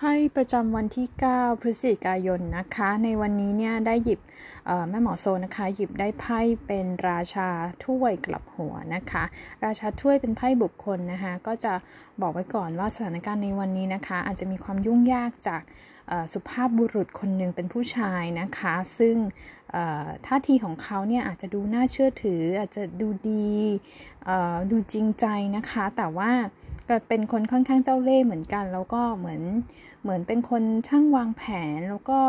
ไพ่ประจำวันที่9พฤศจิกายนนะคะในวันนี้เนี่ยได้หยิบแม่หมอโซนะคะหยิบได้ไพ่เป็นราชาถ้วยกลับหัวนะคะราชาถ้วยเป็นไพ่บุคคลนะคะก็จะบอกไว้ก่อนว่าสถานการณ์ในวันนี้นะคะอาจจะมีความยุ่งยากจากสุภาพบุรุษคนหนึ่งเป็นผู้ชายนะคะซึ่งท่าทีของเขาเนี่ยอาจจะดูน่าเชื่อถืออาจจะดูดีดูจริงใจนะคะแต่ว่าก็เป็นคนค่อนข้างเจ้าเล่ห์เหมือนกันแล้วก็เหมือนเป็นคนช่างวางแผนแล้วก็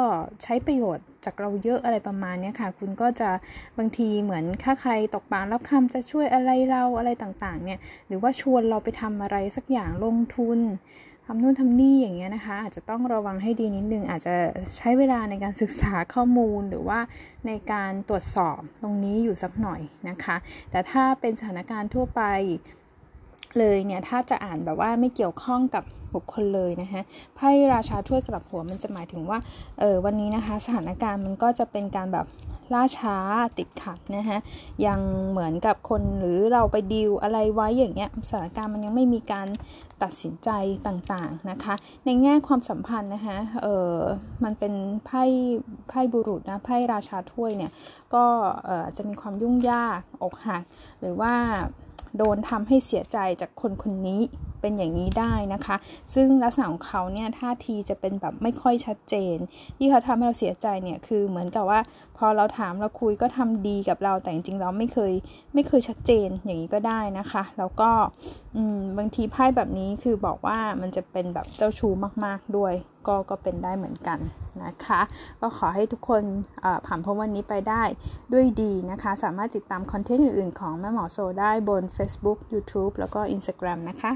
ใช้ประโยชน์จากเราเยอะอะไรประมาณนี้ค่ะคุณก็จะบางทีเหมือนถ้าใครตกปากรับคำจะช่วยอะไรเราอะไรต่างๆเนี่ยหรือว่าชวนเราไปทำอะไรสักอย่างลงทุนทำนู่นทำนี่อย่างเงี้ยนะคะอาจจะต้องระวังให้ดีนิดนึงอาจจะใช้เวลาในการศึกษาข้อมูลหรือว่าในการตรวจสอบตรงนี้อยู่สักหน่อยนะคะแต่ถ้าเป็นสถานการณ์ทั่วไปเลยเนี่ยถ้าจะอ่านแบบว่าไม่เกี่ยวข้องกับบุคคลเลยนะคะไพ่ราชาถ้วยกลับหัวมันจะหมายถึงว่าวันนี้นะคะสถานการณ์มันก็จะเป็นการแบบล่าช้าติดขัดนะคะยังเหมือนกับคนหรือเราไปดีลอะไรไว้อย่างเงี้ยสถานการณ์มันยังไม่มีการตัดสินใจต่างๆนะคะในแง่ความสัมพันธ์นะคะมันเป็นไพ่บุรุษนะไพ่ราชาถ้วยเนี่ยก็จะมีความยุ่งยากอกหักหรือว่าโดนทำให้เสียใจจากคนคนนี้เป็นอย่างนี้ได้นะคะซึ่งลักษณะของเขาเนี่ยท่าทีจะเป็นแบบไม่ค่อยชัดเจนที่เขาทำให้เราเสียใจเนี่ยคือเหมือนกับว่าพอเราถามเราคุยก็ทำดีกับเราแต่จริงๆเราไม่เคยชัดเจนอย่างนี้ก็ได้นะคะแล้วก็บางทีไพ่แบบนี้คือบอกว่ามันจะเป็นแบบเจ้าชู้มากๆด้วยก็เป็นได้เหมือนกันนะคะก็ขอให้ทุกคนผ่านพ้นวันนี้ไปได้ด้วยดีนะคะสามารถติดตามคอนเทนต์อื่นๆของแม่หมอโซได้บน Facebook YouTube แล้วก็ Instagram นะคะ